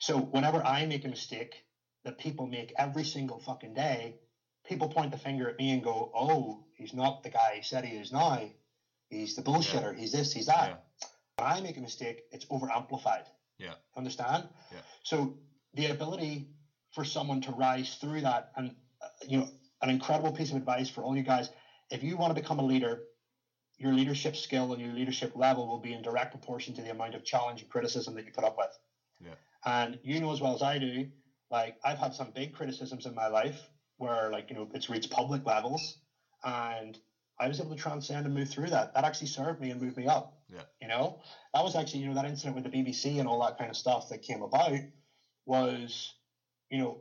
So whenever I make a mistake that people make every single fucking day, people point the finger at me and go, oh, he's not the guy he said he is now. He's the bullshitter. Yeah. He's this, he's that. Yeah. When I make a mistake, it's over-amplified. Yeah. Understand? Yeah. So the ability for someone to rise through that, and you know, an incredible piece of advice for all you guys. If you want to become a leader, your leadership skill and your leadership level will be in direct proportion to the amount of challenge and criticism that you put up with. Yeah. And you know as well as I do, like, I've had some big criticisms in my life where, like, you know, it's reached public levels, and I was able to transcend and move through that. That actually served me and moved me up. Yeah. You know, that was actually, you know, that incident with the B B C and all that kind of stuff that came about was, you know,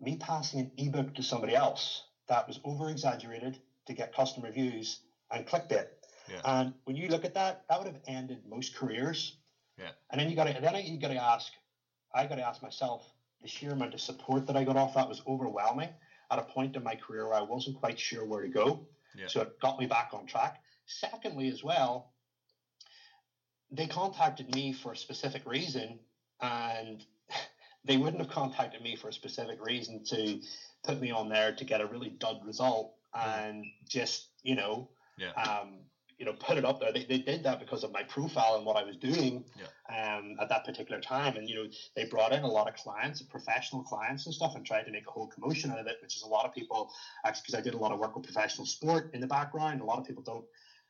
me passing an ebook to somebody else that was over exaggerated to get customer views and clickbait. Yeah. And when you look at that, that would have ended most careers. Yeah. And then you got to, then you got to ask, I got to ask myself, the sheer amount of support that I got off that was overwhelming at a point in my career where I wasn't quite sure where to go. Yeah. So it got me back on track. Secondly, as well, they contacted me for a specific reason, and they wouldn't have contacted me for a specific reason to put me on there to get a really dud result and just, you know, yeah. um, you know, put it up there. They, they did that because of my profile and what I was doing yeah. um, at that particular time. And, you know, they brought in a lot of clients, professional clients and stuff, and tried to make a whole commotion out of it, which is a lot of people, actually, because I did a lot of work with professional sport in the background. A lot of people don't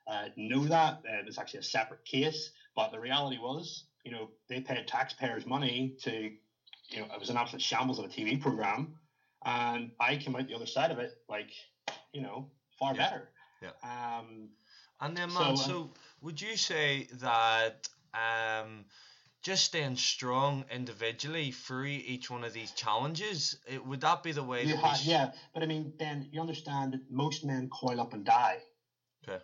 uh, know that. Uh, it's actually a separate case. But the reality was, you know, they paid taxpayers money to, you know, it was an absolute shambles of a T V program. And I came out the other side of it, like, you know, far yeah. better. Yeah. Um, And then, man, so, um, so would you say that um, just staying strong individually through each one of these challenges, it, would that be the way that ha- we... Yeah, but I mean, Ben, you understand that most men coil up and die. Okay.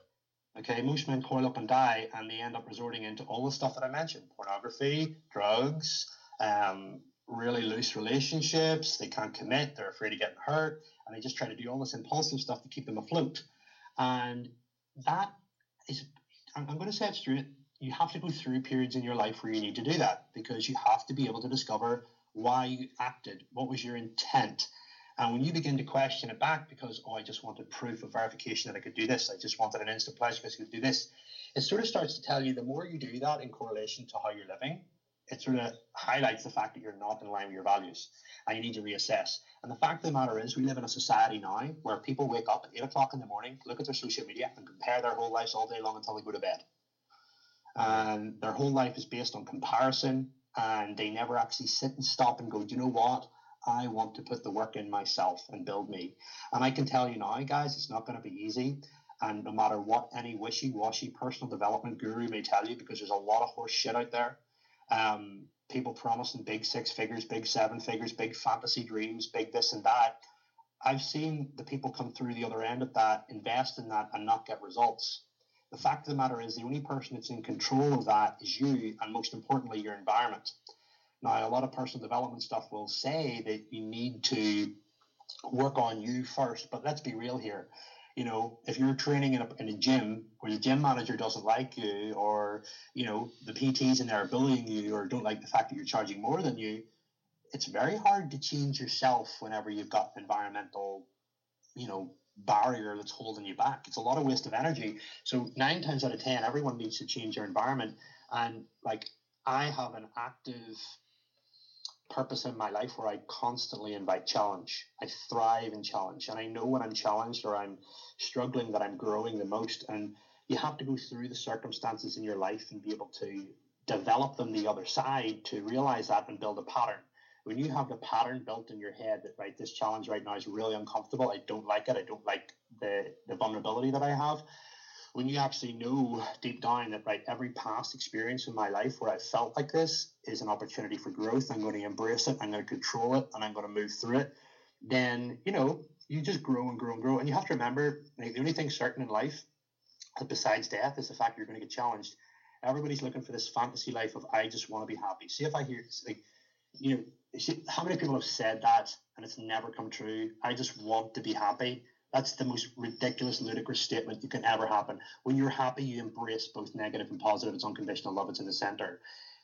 Okay, most men coil up and die, and they end up resorting into all the stuff that I mentioned. Pornography, drugs, um, really loose relationships, they can't commit, they're afraid of getting hurt, and they just try to do all this impulsive stuff to keep them afloat. And that... Is, I'm going to say it straight, you have to go through periods in your life where you need to do that, because you have to be able to discover why you acted, what was your intent. And when you begin to question it back because, oh, I just wanted proof of verification that I could do this, I just wanted an instant pleasure because I could do this, it sort of starts to tell you, the more you do that in correlation to how you're living, it sort of highlights the fact that you're not in line with your values and you need to reassess. And the fact of the matter is, we live in a society now where people wake up at eight o'clock in the morning, look at their social media and compare their whole lives all day long until they go to bed. And their whole life is based on comparison, and they never actually sit and stop and go, do you know what? I want to put the work in myself and build me. And I can tell you now, guys, it's not going to be easy. And no matter what any wishy-washy personal development guru may tell you, because there's a lot of horse shit out there, um, people promising big six figures, big seven figures, big fantasy dreams, big this and that. I've seen the people come through the other end of that, invest in that, and not get results. The fact of the matter is, the only person that's in control of that is you, and most importantly, your environment. Now, a lot of personal development stuff will say that you need to work on you first, but let's be real here. You know, if you're training in a, in a gym where the gym manager doesn't like you, or, you know, the P Ts in there are bullying you or don't like the fact that you're charging more than you, it's very hard to change yourself whenever you've got an environmental, you know, barrier that's holding you back. It's a lot of waste of energy. So nine times out of ten, everyone needs to change their environment. And, like, I have an active purpose in my life where I constantly invite challenge. I thrive in challenge, and I know when I'm challenged or I'm struggling that I'm growing the most. And you have to go through the circumstances in your life and be able to develop them the other side to realize that and build a pattern. When you have the pattern built in your head that, right, this challenge right now is really uncomfortable, I don't like it, I don't like the the vulnerability that I have. When you actually know deep down that, right, every past experience in my life where I felt like this is an opportunity for growth, I'm going to embrace it, I'm going to control it, and I'm going to move through it, then, you know, you just grow and grow and grow. And you have to remember, like, the only thing certain in life, besides death, is the fact you're going to get challenged. Everybody's looking for this fantasy life of, I just want to be happy. See if I hear, like, you know, see, how many people have said that and it's never come true? I just want to be happy. That's the most ridiculous, ludicrous statement that can ever happen. When you're happy, you embrace both negative and positive. It's unconditional love. It's in the center.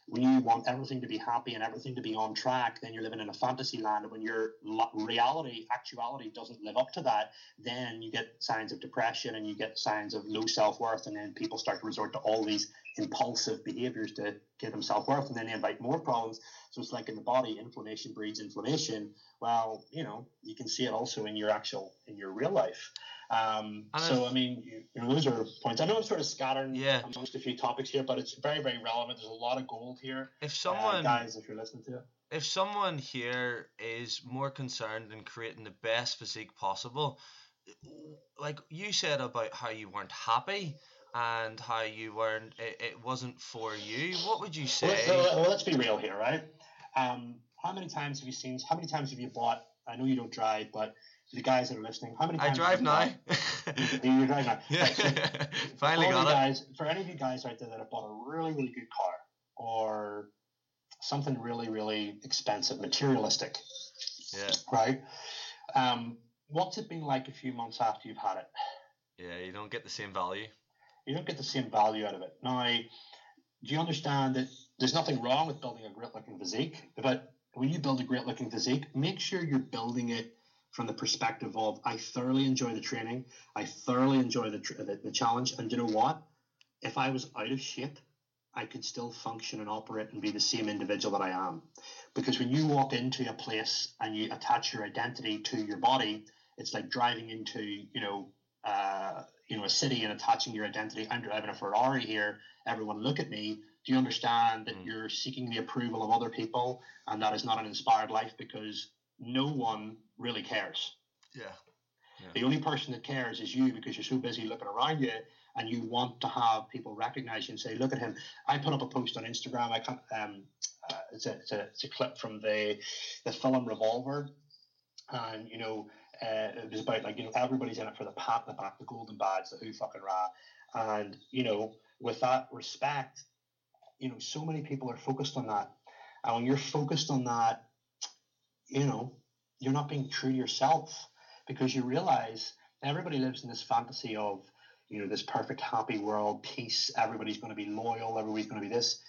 When you want everything to be happy and everything to be on track, then you're living in a fantasy land. And when your reality, actuality doesn't live up to that, then you get signs of depression and you get signs of low self-worth. And then people start to resort to all these impulsive behaviors to give them self-worth, and then they invite more problems. So it's like in the body, inflammation breeds inflammation. Well, you know, you can see it also in your actual, in your real life. Um, I so, I mean, you, you know, those are points. I know I'm sort of scattering yeah. amongst a few topics here, but it's very, very relevant. There's a lot of gold here. If someone, uh, guys, if you're listening to it. If someone here is more concerned in creating the best physique possible, like you said about how you weren't happy, and how you weren't, it, it wasn't for you, what would you say? Well, well, let's be real here, right? Um, how many times have you seen, how many times have you bought, I know you don't drive, but the guys that are listening, how many times? I drive now. you, you drive now. Yeah. Right, so Finally got it. Guys, for any of you guys out there that have bought a really, really good car or something really, really expensive, materialistic, yeah, right? Um, what's it been like a few months after you've had it? Yeah, you don't get the same value. You don't get the same value out of it. Now, do you understand that there's nothing wrong with building a great-looking physique, but when you build a great-looking physique, make sure you're building it from the perspective of, I thoroughly enjoy the training, I thoroughly enjoy the, the, the challenge, and you know what? If I was out of shape, I could still function and operate and be the same individual that I am. Because when you walk into a place and you attach your identity to your body, it's like driving into, you know, uh, you know, a city and attaching your identity. I'm driving a Ferrari here. Everyone look at me. Do you understand that mm. you're seeking the approval of other people, and that is not an inspired life because no one really cares? Yeah. yeah. The only person that cares is you, because you're so busy looking around you and you want to have people recognize you and say, look at him. I put up a post on Instagram. I can't, um, uh, it's, a, it's, a, it's a clip from the, the film Revolver. And, you know, Uh, it was about, like, you know, everybody's in it for the pat in the back, the golden badge, the who fucking rah. And, you know, with that respect, you know, so many people are focused on that. And when you're focused on that, you know, you're not being true to yourself, because you realize everybody lives in this fantasy of, you know, this perfect, happy world, peace. Everybody's going to be loyal. Everybody's going to be this.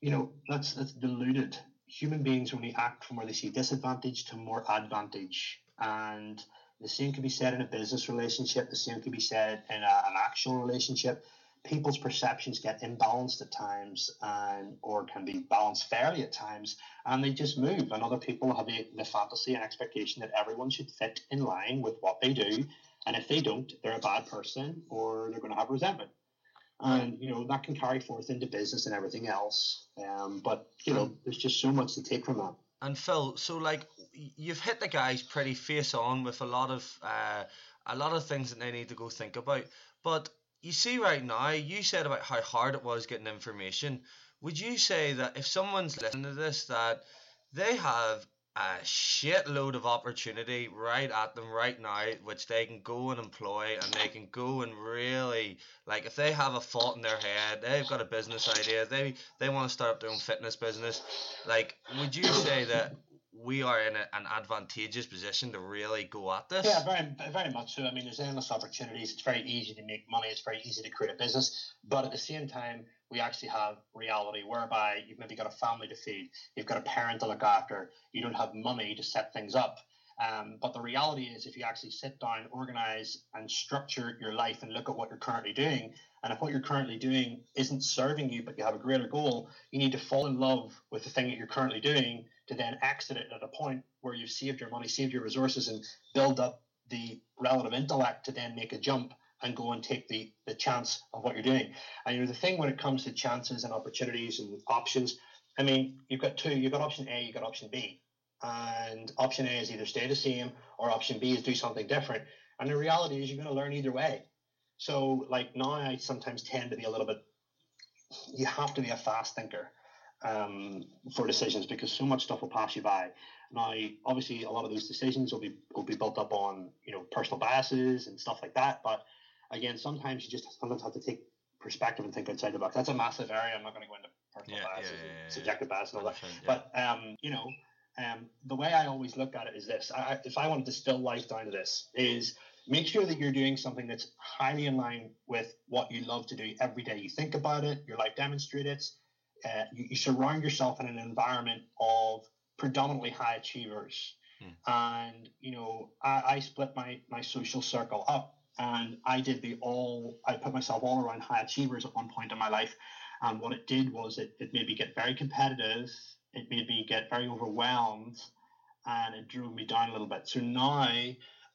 You know, that's, that's deluded. Human beings only act from where they see disadvantage to more advantage. And the same can be said in a business relationship. The same can be said in a, an actual relationship. People's perceptions get imbalanced at times, and or can be balanced fairly at times, and they just move. And other people have the, the fantasy and expectation that everyone should fit in line with what they do. And if they don't, they're a bad person, or they're going to have resentment. And, you know, that can carry forth into business and everything else. Um, but, you know, there's just so much to take from that. And Phil, so like you've hit the guys pretty face on with a lot of uh, a lot of things that they need to go think about. But you see right now, you said about how hard it was getting information. Would you say that if someone's listening to this, that they have a shitload of opportunity right at them right now, which they can go and employ, and they can go and really, like, if they have a thought in their head, they've got a business idea, they they want to start up their own fitness business, like, would you say that we are in a, an advantageous position to really go at this? Yeah, very, very much so. I mean, there's endless opportunities. It's very easy to make money. It's very easy to create a business. But at the same time, we actually have reality whereby you've maybe got a family to feed. You've got a parent to look after. You don't have money to set things up. Um, but the reality is, if you actually sit down, organize and structure your life and look at what you're currently doing, and if what you're currently doing isn't serving you, but you have a greater goal, you need to fall in love with the thing that you're currently doing to then exit it at a point where you've saved your money, saved your resources, and build up the relative intellect to then make a jump and go and take the, the chance of what you're doing. And, you know, the thing when it comes to chances and opportunities and options, I mean, you've got two. You've got option A, you've got option B. And option A is either stay the same, or option B is do something different. And the reality is you're going to learn either way. So, like, now I sometimes tend to be a little bit, you have to be a fast thinker um, for decisions, because so much stuff will pass you by. Now, obviously, a lot of those decisions will be will be built up on, you know, personal biases and stuff like that. But, again, sometimes you just sometimes have to take perspective and think outside the box. That's a massive area. I'm not going to go into personal yeah, biases yeah, yeah, and yeah, subjective yeah. bias and all that. Yeah. But, um, you know, um, the way I always look at it is this. I, if I want to distill life down to this, is make sure that you're doing something that's highly in line with what you love to do every day. You think about it, your life demonstrates it. Uh, you, you surround yourself in an environment of predominantly high achievers. Hmm. And, you know, I, I split my, my social circle up, and I did the all, I put myself all around high achievers at one point in my life. And what it did was it, it made me get very competitive. It made me get very overwhelmed, and it drew me down a little bit. So now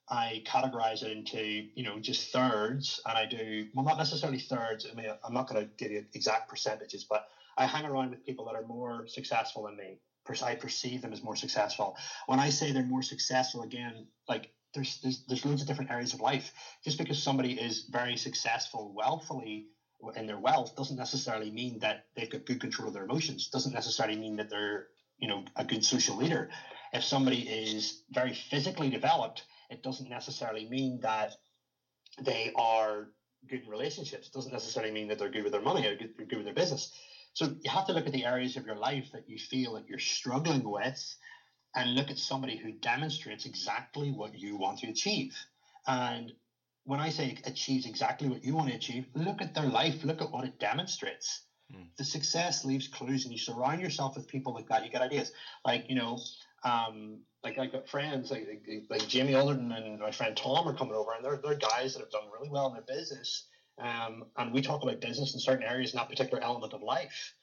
I categorize it into, you know, just thirds, and I do, well, not necessarily thirds. I mean, I'm not going to give you exact percentages, but I hang around with people that are more successful than me. I perceive them as more successful. When I say they're more successful, again, like there's, there's, there's loads of different areas of life. Just because somebody is very successful wealthily and their wealth doesn't necessarily mean that they've got good control of their emotions, doesn't necessarily mean that they're, you know, a good social leader. If somebody is very physically developed, it doesn't necessarily mean that they are good in relationships. It doesn't necessarily mean that they're good with their money or good, good with their business. So you have to look at the areas of your life that you feel that you're struggling with and look at somebody who demonstrates exactly what you want to achieve. And when I say achieves exactly what you want to achieve, look at their life, look at what it demonstrates. Mm. The success leaves clues, and you surround yourself with people like that. You get ideas. Like, you know, um, like I've got friends, like, like Jamie Alderton and my friend Tom are coming over, and they're, they're guys that have done really well in their business. Um, and we talk about business in certain areas, in that particular element of life.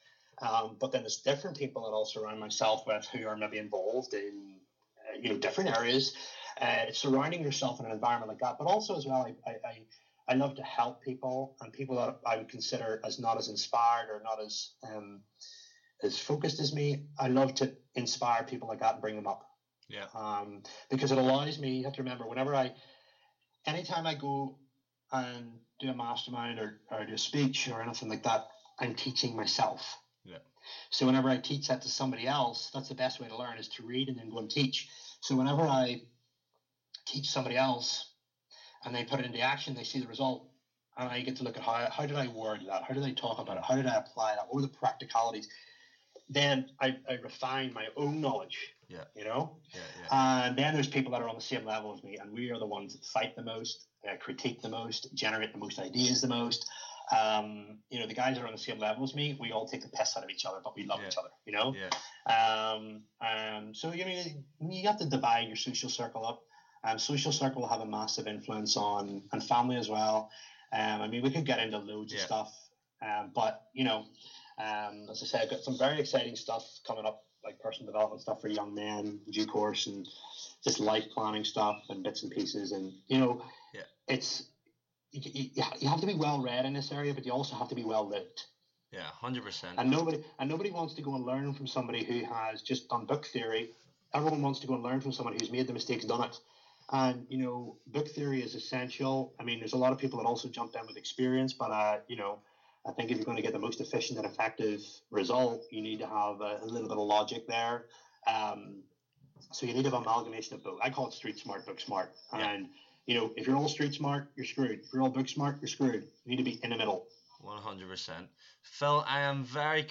Um, but then there's different people that I'll surround myself with who are maybe involved in, uh, you know, different areas. Uh, surrounding yourself in an environment like that, but also as well, I, I I love to help people, and people that I would consider as not as inspired or not as um as focused as me. I love to inspire people like that and bring them up. Yeah. Um, because it allows me. You have to remember, whenever I, anytime I go and do a mastermind or or do a speech or anything like that, I'm teaching myself. Yeah. So whenever I teach that to somebody else, that's the best way to learn, is to read and then go and teach. So whenever I teach somebody else and they put it into action, they see the result, and I get to look at how how did I word that, how did I talk about it, how did I apply that, what were the practicalities. Then I, I refine my own knowledge. Yeah. You know? Yeah, yeah. And then there's people that are on the same level as me, and we are the ones that fight the most, uh, critique the most, generate the most ideas the most. Um, you know, the guys that are on the same level as me, we all take the piss out of each other, but we love yeah. each other, you know? Yeah. Um, um, so, you know, you have to divide your social circle up. Um, social circle will have a massive influence on, and family as well. Um, I mean, we could get into loads yeah. of stuff, um, but, you know, um, as I said, I've got some very exciting stuff coming up, like personal development stuff for young men, due course, and just life planning stuff and bits and pieces. And, you know, yeah. it's you, you, you have to be well read in this area, but you also have to be well lived. Yeah, one hundred percent. And nobody, and nobody wants to go and learn from somebody who has just done book theory. Everyone wants to go and learn from someone who's made the mistakes, done it. And, you know, book theory is essential. I mean, there's a lot of people that also jump in with experience, but, uh, you know, I think if you're going to get the most efficient and effective result, you need to have a, a little bit of logic there. Um, so you need an amalgamation of both. I call it street smart, book smart. Yeah. And, you know, if you're all street smart, you're screwed. If you're all book smart, you're screwed. You need to be in the middle. one hundred percent. Phil, I am very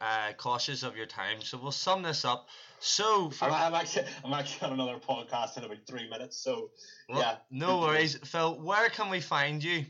uh, cautious of your time, so we'll sum this up. So for, I'm, I'm actually I'm actually on another podcast in about three minutes. So well, yeah, no worries, Phil. Where can we find you?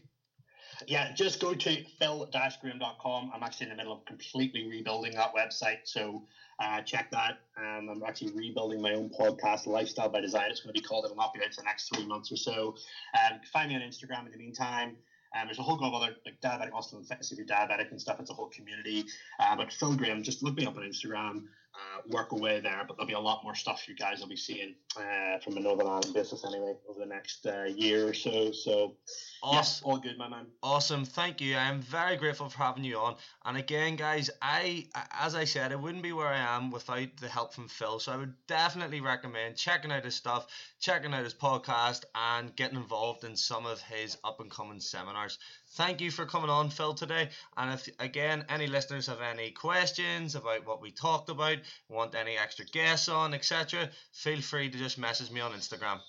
Yeah, just go to phil dash graham dot com. I'm actually in the middle of completely rebuilding that website, so uh, check that. Um, I'm actually rebuilding my own podcast, Lifestyle by Design. It's going to be called. It'll not be out for the next three months or so. Um, find me on Instagram in the meantime. Um, there's a whole lot of other, like Diabetic Muscle and Fitness, if you're diabetic and stuff, it's a whole community. Uh, but Phil Graham, just look me up on Instagram, uh, work away there. But there'll be a lot more stuff you guys will be seeing uh, from a Northern Ireland business anyway over the next uh, year or so. So, awesome. Yeah, all good, my man. Awesome. Thank you. I am very grateful for having you on. And again, guys, I, as I said, I wouldn't be where I am without the help from Phil. So I would definitely recommend checking out his stuff, checking out his podcast, and getting involved in some of his up-and-coming seminars. Thank you for coming on, Phil, today. And if, again, any listeners have any questions about what we talked about, want any extra guests on, et cetera, feel free to just message me on Instagram.